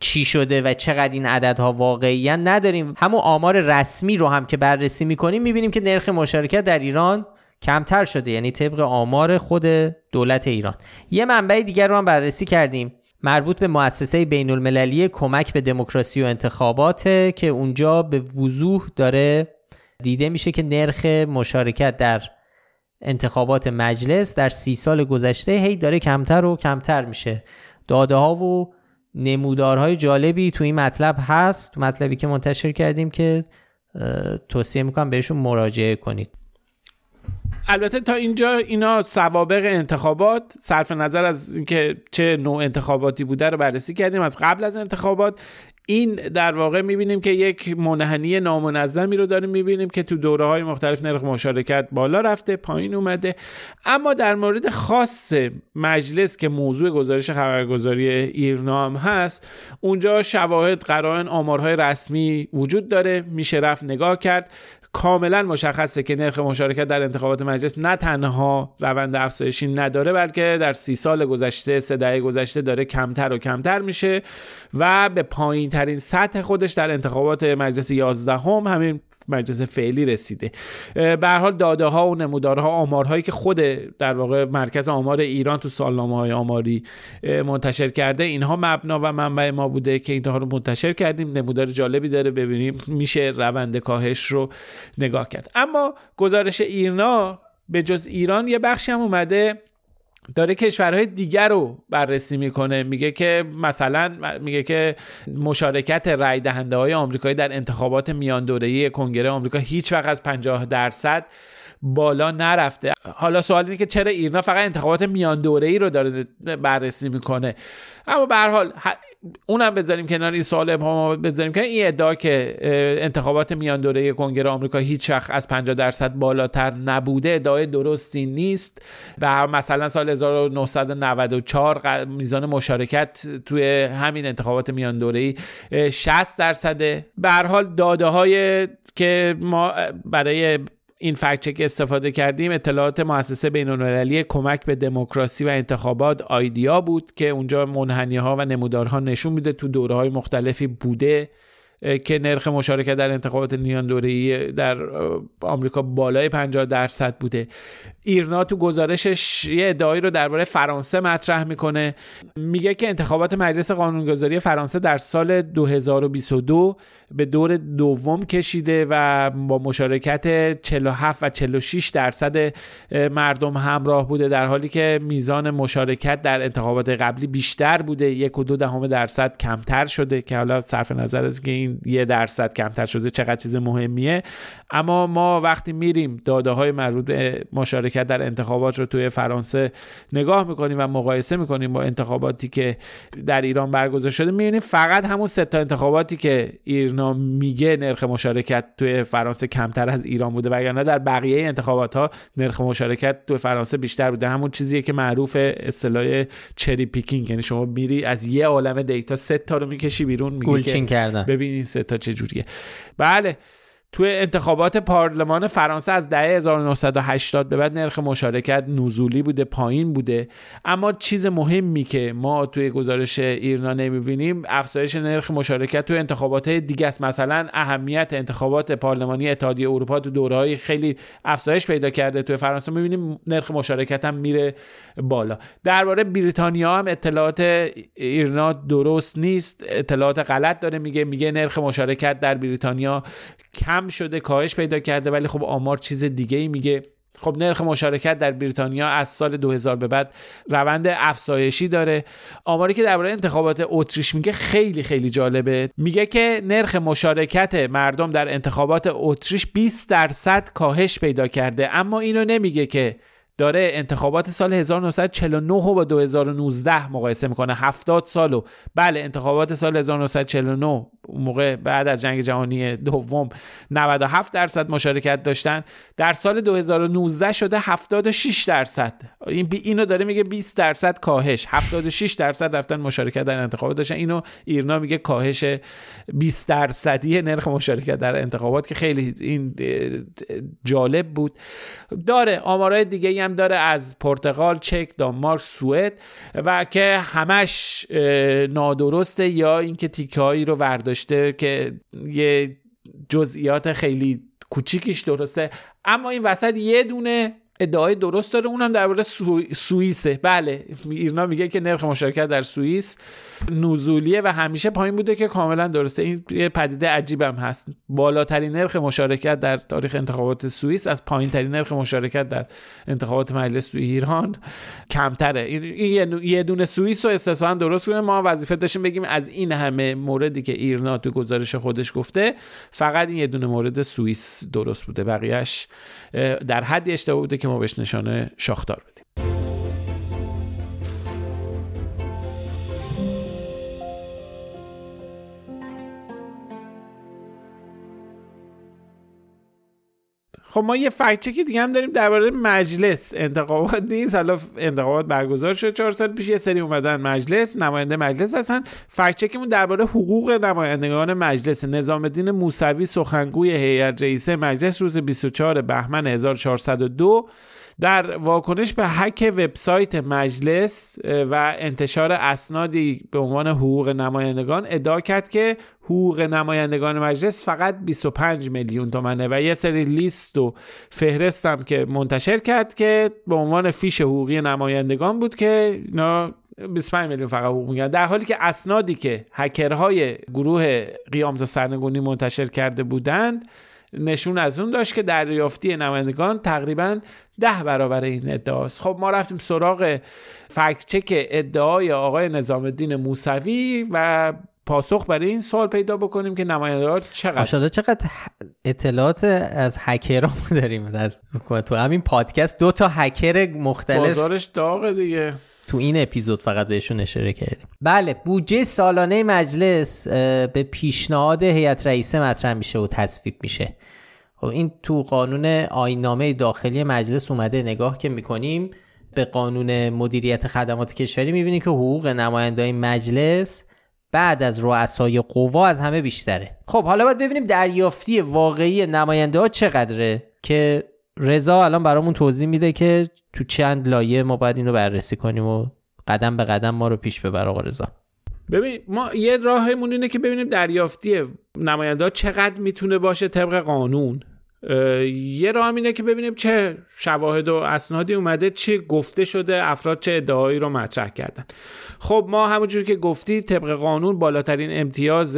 چی شده و چقدر این عددها واقعیاً نداریم. همون آمار رسمی رو هم که بررسی میکنیم میبینیم که نرخ مشارکت در ایران کمتر شده، یعنی طبق آمار خود دولت ایران. یه منبع دیگر رو هم بررسی کردیم مربوط به مؤسسه بین المللی کمک به دموکراسی و انتخاباته که اونجا به وضوح داره دیده میشه که نرخ مشارکت در انتخابات مجلس در سی سال گذشته هی داره کمتر و کمتر میشه. داده ها و نمودارهای جالبی تو این مطلب هست، مطلبی که منتشر کردیم که توصیه میکنم بهشون مراجعه کنید. البته تا اینجا اینا سوابق انتخابات صرف نظر از اینکه چه نوع انتخاباتی بوده رو بررسی کردیم. از قبل از انتخابات این در واقع میبینیم که یک منحنی نامنظمی رو داریم میبینیم که تو دوره های مختلف نرخ مشارکت بالا رفته پایین اومده. اما در مورد خاص مجلس که موضوع گزارش خبرگزاری ایرنا هم هست، اونجا شواهد، قرائن، آمارهای رسمی وجود داره، میشه رفت نگاه کرد. کاملا مشخصه که نرخ مشارکت در انتخابات مجلس نه تنها روند افزایشی نداره بلکه در سی سال گذشته، سه دهه گذشته داره کمتر و کمتر میشه و به پایین ترین سطح خودش در انتخابات مجلس یازدهم هم همین مجلس فعلی رسیده. به هر حال داده ها و نمودارها، آمارهایی که خود در واقع مرکز آمار ایران تو سالنامه‌های آماری منتشر کرده، اینها مبنا و منبع ما بوده که اینها رو منتشر کردیم. نمودار جالبی داره، ببینیم میشه روند کاهش رو نگاه کرد. اما گزارش ایرنا به جز ایران یه بخشی هم اومده داره کشورهای دیگر رو بررسی میکنه، میگه که مثلا میگه که مشارکت رای دهنده های آمریکایی در انتخابات میان دوره‌ای کنگره آمریکا هیچ وقت از پنجاه درصد بالا نرفته. حالا سوال اینه که چرا ایرنا فقط انتخابات میان دوره‌ای رو داره بررسی میکنه؟ اما به هر حال اونم بذاریم کنار، این سوال ابهام بذاریم کنار، این ادعا که انتخابات میان دوره‌ای کنگره آمریکا هیچ وقت از پنجاه درصد بالاتر نبوده ادعای درستی نیست. و مثلا سال هزار و نهصد و نود و چهار میزان مشارکت توی همین انتخابات میان دوره‌ای شصت درصده. به هر حال داده‌های که ما برای این فکت‌چک استفاده کردیم اطلاعات مؤسسه بین‌المللی کمک به دموکراسی و انتخابات آیدیا بود که اونجا منحنی‌ها و نمودارها نشون میده تو دوره‌های مختلفی بوده که نرخ مشارکت در انتخابات میان دوره‌ای در آمریکا بالای پنجاه درصد بوده. ایرنا تو گزارشش یه ادعایی رو درباره فرانسه مطرح میکنه، میگه که انتخابات مجلس قانونگذاری فرانسه در سال دو هزار و بیست و دو به دور دوم کشیده و با مشارکت چهل و هفت و چهل و شش درصد مردم همراه بوده، در حالی که میزان مشارکت در انتخابات قبلی بیشتر بوده، یک و دو دهم درصد کمتر شده، که حالا صرف نظر از که این یه درصد کمتر شده چقدر چیز مهمیه، اما ما وقتی میریم داده های مربوط به مشارکت که در انتخابات رو توی فرانسه نگاه میکنیم و مقایسه میکنیم با انتخاباتی که در ایران برگزار شده، میبینیم فقط همون سه تا انتخاباتی که ایرنا میگه نرخ مشارکت توی فرانسه کمتر از ایران بوده، وگرنه در بقیه انتخابات ها نرخ مشارکت توی فرانسه بیشتر بوده. همون چیزیه که معروف اصطلاح چری پیکینگ، یعنی شما میری از یه عالمه دیتا سه تا رو میکشی بیرون، میگی که ببینین سه تا چه جوریه. بله، توی انتخابات پارلمان فرانسه از دهه هزار و نهصد و هشتاد به بعد نرخ مشارکت نزولی بوده، پایین بوده. اما چیز مهمی که ما توی گزارش ایرنا نمیبینیم افزایش نرخ مشارکت توی انتخابات دیگه است. مثلا اهمیت انتخابات پارلمانی اتحادیه اروپا تو دوره‌های خیلی افزایش پیدا کرده، توی فرانسه میبینیم نرخ مشارکت هم میره بالا. درباره بریتانیا هم اطلاعات ایرنا درست نیست، اطلاعات غلط داره میگه، میگه نرخ مشارکت در بریتانیا کم شده، کاهش پیدا کرده، ولی خب آمار چیز دیگه ای میگه. خب نرخ مشارکت در بریتانیا از سال دو هزار به بعد روند افزایشی داره. آماری که درباره انتخابات اتریش میگه خیلی خیلی جالبه، میگه که نرخ مشارکت مردم در انتخابات اتریش بیست درصد کاهش پیدا کرده، اما اینو نمیگه که داره انتخابات سال هزار و نهصد و چهل و نه با دو هزار و نوزده مقایسه میکنه، هفتاد سالو. بله، انتخابات سال هزار و نهصد و چهل و نه موقع بعد از جنگ جهانی دوم نود و هفت درصد مشارکت داشتن، در سال دو هزار و نوزده شده هفتاد و شش درصد. این اینو داره میگه بیست درصد کاهش، هفتاد و شش درصد رفتن مشارکت در انتخابات داشتن. اینو ایرنا میگه کاهش بیست درصدی نرخ مشارکت در انتخابات، که خیلی این جالب بود. داره آمارهای دیگه هم داره از پرتغال، چک، دانمارک، سوئد، و که همش نادرسته یا اینکه تیکه‌ای رو ورداشته که یه جزئیات خیلی کوچیکش درسته. اما این وسط یه دونه ادعای درست داره، اونم درباره سوئیسه. بله، ایرنا میگه که نرخ مشارکت در سوئیس نزولیه و همیشه پایین بوده، که کاملا درسته. این پدیده عجیبم هست، بالاترین نرخ مشارکت در تاریخ انتخابات سوئیس از پایینترین نرخ مشارکت در انتخابات مجلس توی ایران کمتره. این یه دونه سوئیس رو استثنا درست کنه. ما وظیفه داشتیم بگیم از این همه موردی که ایرنا تو گزارش خودش گفته فقط این یه دونه مورد سوئیس درست بوده، بقیه‌اش در حد اشتباه بوده که ما بهش نشانه شاخدار بدیم. خب ما یه فکت‌چک دیگه هم داریم درباره مجلس. انتخابات نیست، حالا انتخابات برگزار شد چهار سال پیش، یه سری اومدن مجلس، نماینده مجلس هستن. فکت‌چکمون درباره حقوق نمایندگان مجلس. نظامالدین موسوی، سخنگوی هیئت رئیسه مجلس، روز بیست و چهارم بهمن هزار و چهارصد و دو در واکنش به هک وبسایت مجلس و انتشار اسنادی به عنوان حقوق نمایندگان ادعا کرد که حقوق نمایندگان مجلس فقط بیست و پنج میلیون تومانه و یه سری لیست و فهرستم که منتشر کرد که به عنوان فیش حقوقی نمایندگان بود که اینا بیست و پنج میلیون فقط حقوق میگن، در حالی که اسنادی که هکرهای گروه قیامت و سرنگونی منتشر کرده بودند نشون از اون داشت که دریافتی نمایندگان تقریبا ده برابر این ادعاست. خب ما رفتیم سراغ فکت چک ادعای آقای نظامالدین موسوی و پاسخ برای این سوال پیدا بکنیم که نمایندگان چقدر ماشاءالله چقدر اطلاعات از هکرام داریم. از تو همین پادکست دو تا هکر مختلف بازارش داغه دیگه، تو این اپیزود فقط بهشون اشاره کردیم. بله، بودجه سالانه مجلس به پیشنهاد هیئت رئیسه مطرح میشه و تصویب میشه. خب این تو قانون آیین‌نامه داخلی مجلس اومده. نگاه که میکنیم به قانون مدیریت خدمات کشوری میبینیم که حقوق نمایندگان مجلس بعد از رؤسای قوا از همه بیشتره. خب حالا باید ببینیم دریافتی واقعی نماینده ها چقدره که رضا الان برامون توضیح میده که تو چند لایه ما باید اینو بررسی کنیم و قدم به قدم ما رو پیش ببر. آقا رضا ببین، ما یه راهمون اینه که ببینیم دریافتی نماینده ها چقدر میتونه باشه طبق قانون. یه راه اینه که ببینیم چه شواهد و اسنادی اومده، چی گفته شده، افراد چه ادعایی رو مطرح کردن. خب ما همونجور که گفتی طبق قانون بالاترین امتیاز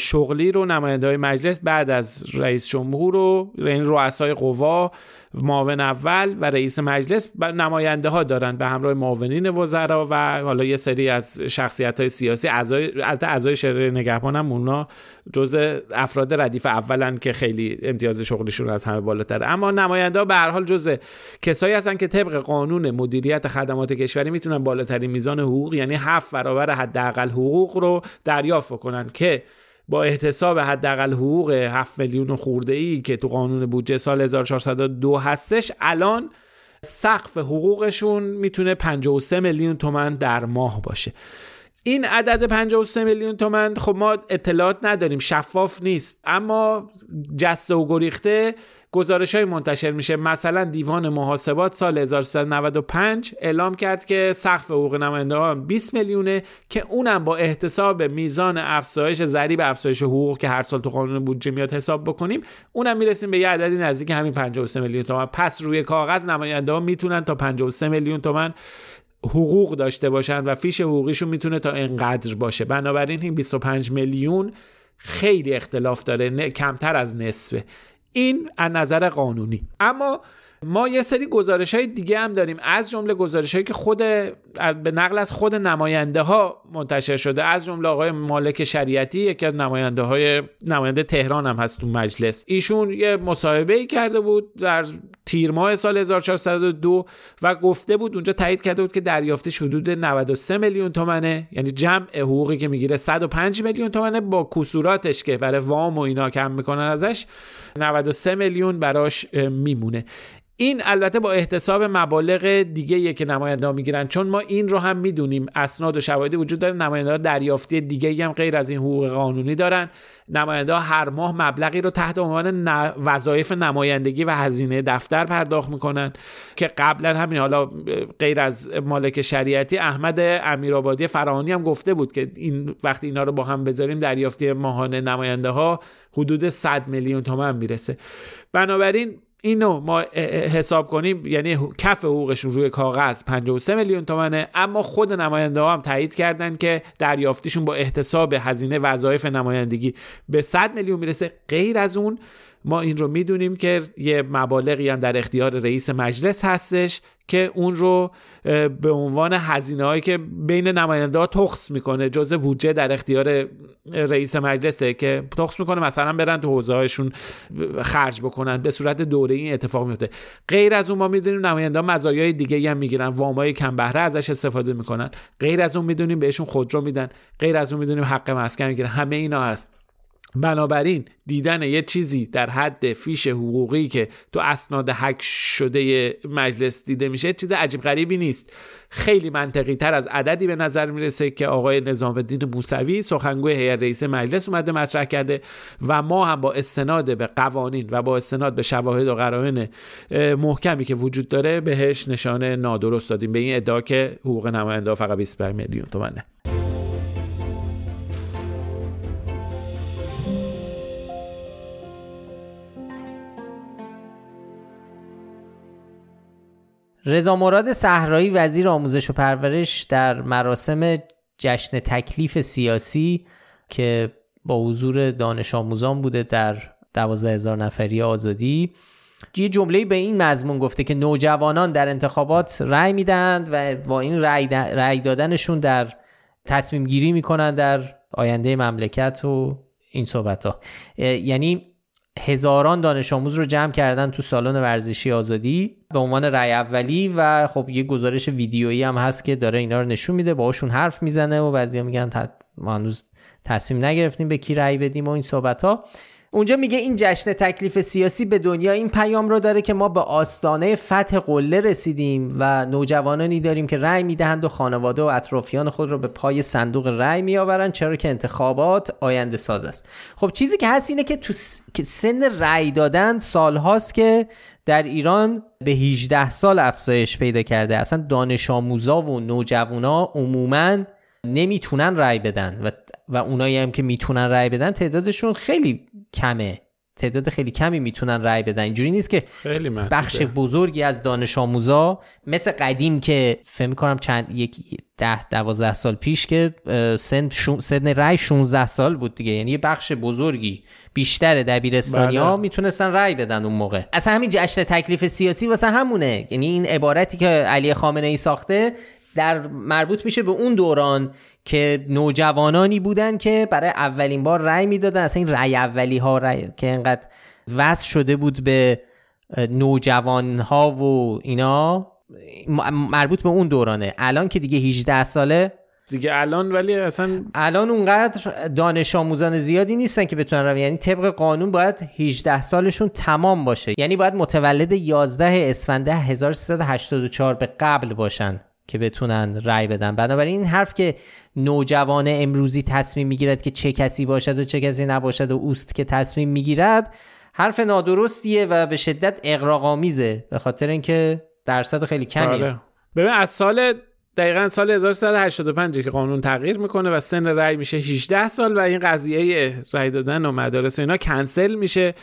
شغلی رو نماینده‌های مجلس بعد از رئیس جمهور و این رؤسای قوا، معاون اول و رئیس مجلس نماینده ها دارن به همراه معاونین وزرا و حالا یه سری از شخصیت های سیاسی، اعضای اعضای شورای نگهبان هم اونا جزء افراد ردیف اولن که خیلی امتیاز شغلیشون از همه بالاتره. اما نماینده ها به هر حال جزء کسایی هستن که طبق قانون مدیریت خدمات کشوری میتونن بالاترین میزان حقوق، یعنی هفت برابر حداقل حقوق رو دریافت کنن که با احتساب حداقل حقوق هفت میلیون خورده ای که تو قانون بودجه سال هزار و چهارصد و دو هستش، الان سقف حقوقشون میتونه پنجاه و سه میلیون تومان در ماه باشه. این عدد پنجاه و سه میلیون تومان خب ما اطلاعات نداریم، شفاف نیست، اما جسته و گریخته گزارش‌های منتشر میشه. مثلا دیوان محاسبات سال هزار و سیصد و نود و پنج اعلام کرد که سقف حقوق نماینده‌ها بیست میلیونه که اونم با احتساب میزان افزایش ضریب افزایش حقوق که هر سال تو قانون بودجه میاد حساب بکنیم، اونم میرسیم به یه عددی نزدیک همین پنجاه و سه میلیون تومان. پس روی کاغذ نماینده‌ها میتونن تا پنجاه و سه میلیون تومان حقوق داشته باشن و فیش حقوقیشون میتونه تا اینقدر باشه. بنابراین این بیست و پنج میلیون خیلی اختلاف داره، نه، کمتر از نصفه. این از نظر قانونی. اما ما یه سری گزارش‌های دیگه هم داریم، از جمله گزارش‌هایی که خود به نقل از خود نماینده‌ها منتشر شده، از جمله آقای مالک شریعتی، یکی از نماینده‌های نماینده تهران هم هست تو مجلس. ایشون یه مصاحبه‌ای کرده بود در تیر ماه سال هزار و چهارصد و دو و گفته بود، اونجا تایید کرده بود که دریافتش حدود نود و سه میلیون تومانه، یعنی جمع حقوقی که میگیره صد و پنج میلیون تومانه با کسوراتش که برای وام و اینا کم میکنن ازش، نود و سه میلیون براش میمونه. این البته با احتساب مبالغ دیگه‌ای که نماینده‌ها میگیرن، چون ما این رو هم میدونیم، اسناد و شواهد وجود داره، نماینده‌ها دریافتی دیگه‌ای هم غیر از این حقوق قانونی دارن. نماینده‌ها هر ماه مبلغی رو تحت عنوان وظایف نمایندگی و هزینه دفتر پرداخت میکنن که قبلا همین، حالا غیر از مالک شریعتی، احمد امیرآبادی فرانی هم گفته بود که این وقتی اینا رو با هم بذاریم دریافتی ماهانه نماینده‌ها حدود صد میلیون تومان میرسه. بنابراین اینو ما حساب کنیم، یعنی کف حقوقشون روی کاغذ پنجاه و سه میلیون تومانه، اما خود نماینده ها هم تایید کردن که دریافتیشون با احتساب هزینه وظایف نمایندگی به صد میلیون میرسه. غیر از اون ما این رو میدونیم که یه مبالغی هم در اختیار رئیس مجلس هستش که اون رو به عنوان هزینه هایی که بین نماینده ها تخص میکنه، جزء بودجه در اختیار رئیس مجلسه که تخص میکنه، مثلا برن تو حوزه هایشون خرج بکنن، به صورت دوره این اتفاق میفته. غیر از اون ما میدونیم نماینده ها مزایای دیگه هم میگیرن، وامای کم بهره ازش استفاده میکنن، غیر از اون میدونیم بهشون خودرو میدن، غیر از اون میدونیم حق مسکن میگیرن. همه اینا هست. بنابراین دیدن یه چیزی در حد فیش حقوقی که تو اسناد هک شده مجلس دیده میشه چیز عجیب غریبی نیست، خیلی منطقی تر از عددی به نظر میرسه که آقای نظامالدین موسوی، سخنگوی هیئت رئیسه مجلس، اومده مطرح کرده و ما هم با استناد به قوانین و با استناد به شواهد و قرائن محکمی که وجود داره بهش نشانه نادرست دادیم، به این ادعا که حقوق نماینده فقط بیست و پنج میلیون تومانه. رضا مراد صحرایی، وزیر آموزش و پرورش، در مراسم جشن تکلیف سیاسی که با حضور دانش آموزان بوده در دوازده هزار نفری آزادی یه جمله‌ای به این مضمون گفته که نوجوانان در انتخابات رأی میدن و با این رأی رأی دادنشون در تصمیم گیری میکنن در آینده مملکت و این صحبت‌ها. یعنی هزاران دانش آموز رو جمع کردن تو سالن ورزشی آزادی به عنوان رأی اولی و خب یه گزارش ویدیویی هم هست که داره اینا رو نشون میده، باهاشون حرف میزنه و بعضیا میگن ما هنوز تصمیم نگرفتیم به کی رأی بدیم و این صحبت‌ها. اونجا میگه این جشن تکلیف سیاسی به دنیا این پیام رو داره که ما به آستانه فتح قله رسیدیم و نوجوانانی داریم که رأی میدهند و خانواده و اطرافیان خود رو به پای صندوق رأی میآورند، چرا که انتخابات آینده ساز است. خب چیزی که هست اینه که تو سن رأی دادن سالهاست که در ایران به هجده سال افزایش پیدا کرده. اصلا دانش آموزا و نوجوانا عموماً نمیتونن رأی بدن و و اونایی هم که میتونن رأی بدن تعدادشون خیلی کمه، تعداد خیلی کمی میتونن رأی بدن. اینجوری نیست که بخش بزرگی از دانش آموزا مثل قدیم که فهم می‌کنم چند یک ده دوازده سال پیش که سن شون، سن رأی شانزده سال بود دیگه، یعنی بخش بزرگی بیشتر دبیرستانی‌ها میتونستن رأی بدن اون موقع. اصلا همین جشن تکلیف سیاسی واسه همونه، یعنی این عبارتی که علی خامنه‌ای ساخته در مربوط میشه به اون دوران که نوجوانانی بودن که برای اولین بار رأی میدادن. اصلا این رأی اولی ها رأی که انقدر وصل شده بود به نوجوان ها و اینا مربوط به اون دورانه. الان که دیگه هجده ساله دیگه الان، ولی اصلا الان اونقدر دانش آموزان زیادی نیستن که بتونن روی، یعنی طبق قانون باید هجده سالشون تمام باشه، یعنی باید متولد یازده اسفند هزار و سیصد و هشتاد و چهار به قبل باشن که بتونن رأی بدن. بنابراین این حرف که نوجوان امروزی تصمیم میگیرد که چه کسی باشد و چه کسی نباشد و اوست که تصمیم میگیرد، حرف نادرستیه و به شدت اغراق‌آمیزه، به خاطر اینکه درصد خیلی کمیه. ببین از سال دقیقاً سال هزار و سیصد و هشتاد و پنج که قانون تغییر میکنه و سن رأی میشه هجده سال و این قضیه رأی دادن و مدارس و اینا کنسل میشه.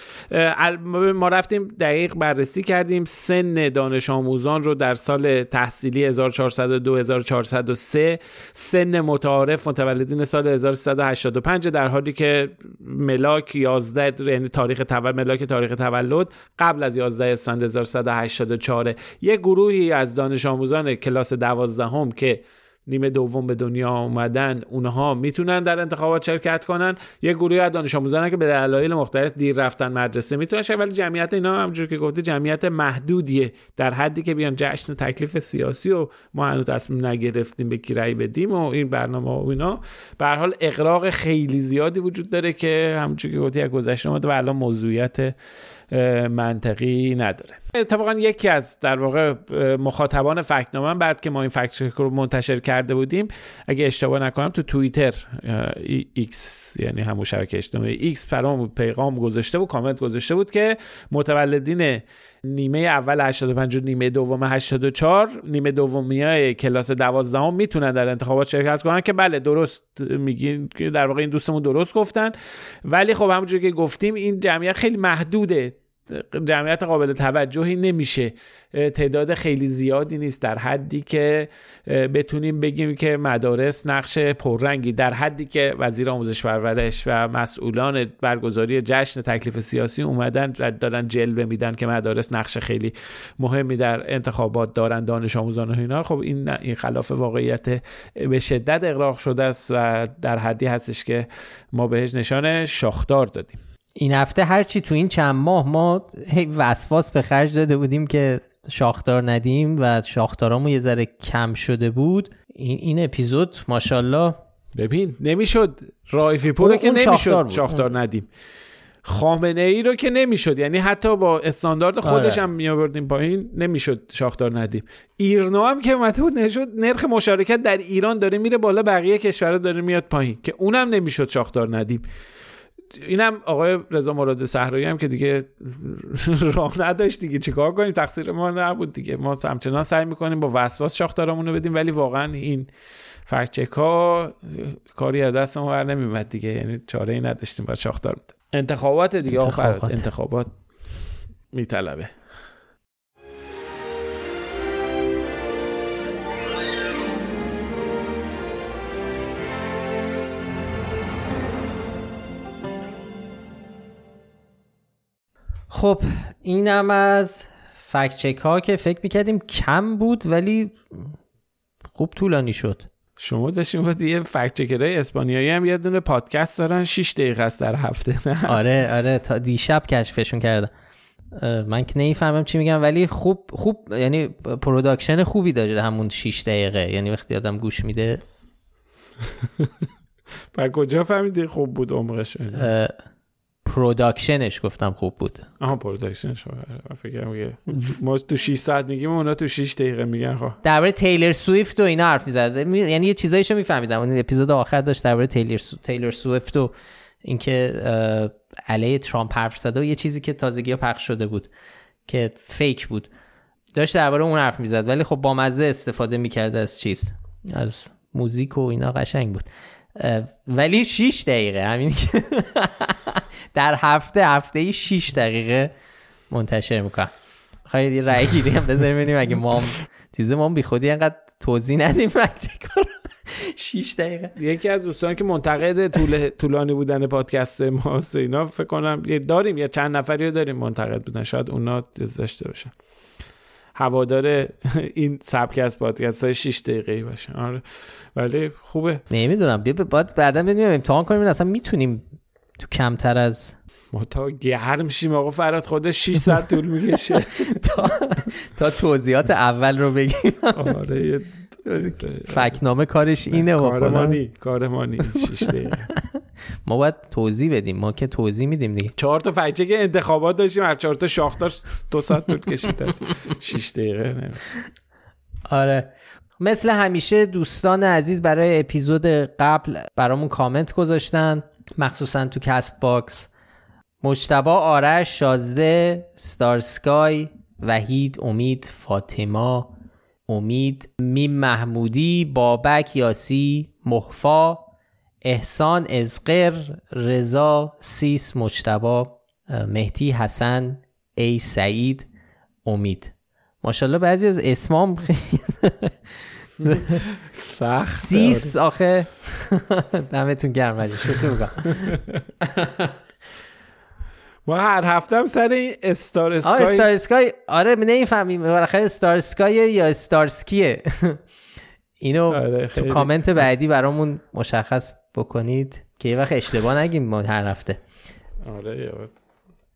ما رفتیم دقیق بررسی کردیم سن دانش آموزان رو در سال تحصیلی هزار و چهارصد و دو هزار و چهارصد و سه سن متعارف متولدین سال هزار و سیصد و هشتاد و پنج، در حالی که ملاک یازده یعنی تاریخ تولد، ملاک تاریخ تولد قبل از یازده اسفند هزار و سیصد و هشتاد و چهار. یک گروهی از دانش آموزان کلاس دوازده هم که نیمه دوم به دنیا اومدن اونها میتونن در انتخابات شرکت کنن، یه گروهی از دانش آموزان که به دلایل مختلف دیر رفتن مدرسه میتونن شد، ولی جمعیت اینا همونجوری که گفتی جمعیت محدودیه در حدی که بیان جشن تکلیف سیاسی و ما هنوز تصمیم نگرفتیم به کی رأی بدیم و این برنامه و اینا. به هر حال اغراق خیلی زیادی وجود داره که همونجوری که گفتی از گذشته اومده و الان موضوعیت منطقی نداره. اتفاقا یکی از در واقع مخاطبان فکتنامه بعد که ما این فکت چک رو منتشر کرده بودیم، اگه اشتباه نکنم تو توییتر ایکس، یعنی همون شبکه اجتماعی ایکس، برام پیغام گذاشته و کامنت گذاشته بود که متولدین نیمه اول هشتاد و پنج و نیمه دوم هشتاد و چهار، نیمه دومیای کلاس دوازده هم میتونن در انتخابات شرکت کنن، که بله درست میگین، در واقع این دوستمون درست گفتن. ولی خب همونجوری که گفتیم این جمعیت خیلی محدوده، جمعیت قابل توجهی نمیشه، تعداد خیلی زیادی نیست در حدی که بتونیم بگیم که مدارس نقش پررنگی، در حدی که وزیر آموزش پرورش و مسئولان برگزاری جشن تکلیف سیاسی اومدن دارن جلوه میدن که مدارس نقش خیلی مهمی در انتخابات دارن دانش آموزان و اینا. خب این این خلاف واقعیت به شدت اغراق شده است و در حدی هستش که ما بهش نشانه شاخدار دادیم. این هفته هرچی تو این چند ماه ما وسواس به خرج داده بودیم که شاخدار ندیم و شاخدارامون یه ذره کم شده بود. این, این اپیزود ماشاءالله ببین نمیشد رائفیپور رو که نمیشد شاخدار, شاخدار ندیم، خامنه ای رو که نمیشد، یعنی حتی با استاندارد خودش هم میآوردیم پایین نمیشد شاخدار ندیم. ایرنا هم که اومده بود نشد، نرخ مشارکت در ایران داره میره بالا، بقیه کشورها داره میاد پایین، که اونم نمیشد شاخدار ندیم. اینم آقای رضا مراد صحرایی هم که دیگه راه نداشت دیگه، چیکار کنیم، تقصیر ما نبود دیگه. ما همچنان سعی میکنیم با وسواس شاخدارمون رو بدیم، ولی واقعا این فکت چک‌ها کاری از دستمون بر نمیومد دیگه، یعنی چاره‌ای نداشتیم باید شاخدار میدیم. انتخابات دیگه، آخر انتخابات میطلبه. خب اینم از فکت چک ها که فکر میکردیم کم بود ولی خوب طولانی شد. شما داشتیم بود یه فکت چکرای اسپانیایی هم یه دونه پادکست دارن شش دقیقه است در هفته. نه آره آره تا دیشب کشفشون کردم. من که نمیفهمم چی میگم ولی خوب خوب یعنی پروداکشن خوبی داره همون شش دقیقه، یعنی وقتی آدم گوش میده. با کجا فهمیدی خوب بود عمرش؟ پروداکشنش گفتم خوب بود. آها پروداکشنش. فکر میگه ما تو شش ساعت میگیم اونا تو شش دقیقه میگن. خب درباره تیلر سویفت و اینا حرف میزد، یعنی یه چیزایشو میفهمیدم. اون اپیزود آخر داشت درباره تیلر سو... تیلر سویفت و اینکه علیه ترامپ حرف زد و یه چیزی که تازگی پخش شده بود که فیک بود داشت درباره اون حرف میزد، ولی خب با مزه استفاده میکرد از چیز از موزیک و اینا، قشنگ بود. ولی شش دقیقه همین که در هفته هفته‌ای شش دقیقه منتشر میکنم. می‌خواید رأی گیری هم بذاریم ببینیم اگه ما تیزه ما بی خودی انقدر توضیح ندیم چیکار شش دقیقه. یکی از دوستان که منتقد طول طولانی بودن پادکست ما اینا فکر کنم داریم یا چند نفری رو داریم منتقد بودن، شاید اونا داشته باشن هوادار این سبک از پادکست‌های شش دقیقه‌ای باشه. آره ولی خوبه. نمیدونم بعد بعداً ببینیم امتحان کنیم اصلا میتونیم تو کمتر از ما تا گرم شیم. آقا فرهاد خود شش ساعت طول میکشه تا تا توضیحات اول رو بگیم. آره فکت‌نامه کارش اینه، کارمانی کارمانی شش دقیقه ما باید توضیح بدیم. ما که توضیح میدیم دیگه. چهار تا فکت که انتخابات داشتیم هر چهار تا شاخدار دو ساعت طول کشید شش دقیقه نه. آره مثل همیشه دوستان عزیز برای اپیزود قبل برامون کامنت گذاشتن، مخصوصا تو کست باکس. مجتبی، آرش، شازده، ستارسکای، وحید، امید، فاطما، امید، میم محمودی، بابک، یاسی، محفا، احسان، ازقر، رضا، سیس، مجتبی، مهدی، حسن، ای سعید، امید. ماشاءالله بعضی از اسمام سخت سیس آخه دمتون گرم. علی چطور میگم ما هر هفته هم سر این استار اسکای استار اسکای آره نمیفهمیم بالاخره استار اسکای یا استارسکیه. اینو آره تو کامنت بعدی برامون مشخص بکنید که یه وقت اشتباه نگیم ما هر هفته. آره یاد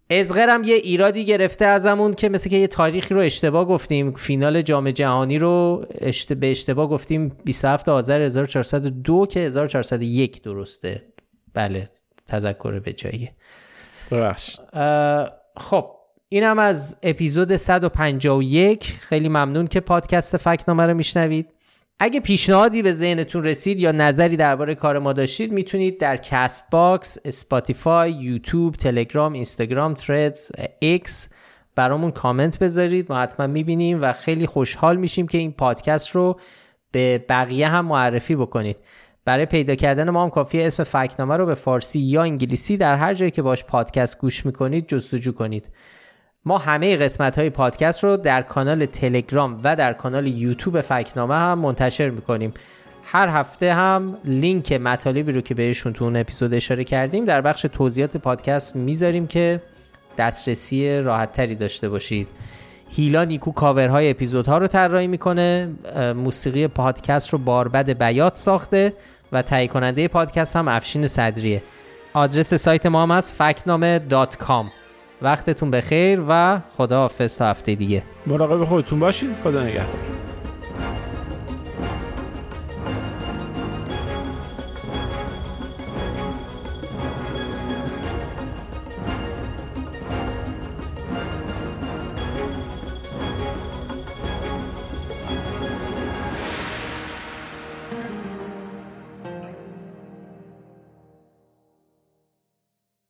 ازغر هم یه ایرادی گرفته ازمون که مثل که یه تاریخی رو اشتباه گفتیم، فینال جام جهانی رو اشت... به اشتباه گفتیم بیست و هفتم آذر هزار و چهارصد و دو که هزار و چهارصد و یک درسته. بله تذکر به جاییه. خب اینم از اپیزود صد و پنجاه و یک. خیلی ممنون که پادکست فکت‌نامه رو میشنوید. اگه پیشنهادی به ذهنتون رسید یا نظری درباره کار ما داشتید میتونید در کست باکس، اسپاتیفای، یوتیوب، تلگرام، اینستاگرام، تردز، ایکس برامون کامنت بذارید. ما حتما میبینیم و خیلی خوشحال میشیم که این پادکست رو به بقیه هم معرفی بکنید. برای پیدا کردن ما هم کافیه اسم فکت‌نامه رو به فارسی یا انگلیسی در هر جایی که باش پادکست گوش میکنید جستجو کنید. ما همه قسمت‌های پادکست رو در کانال تلگرام و در کانال یوتیوب فکت‌نامه هم منتشر می‌کنیم. هر هفته هم لینک مطالبی رو که بهشون تو اون اپیزود اشاره کردیم در بخش توضیحات پادکست می‌ذاریم که دسترسی راحت‌تری داشته باشید. هیلا نیکو کاورهای اپیزودها رو طراحی می‌کنه، موسیقی پادکست رو باربد بیات ساخته و تهیه کننده پادکست هم افشین صدریه. آدرس سایت ما هم از فکت‌نامه دات کام. وقتتون بخیر و خداحافظ تا هفته دیگه. مراقب خودتون باشین. خدا نگهدار.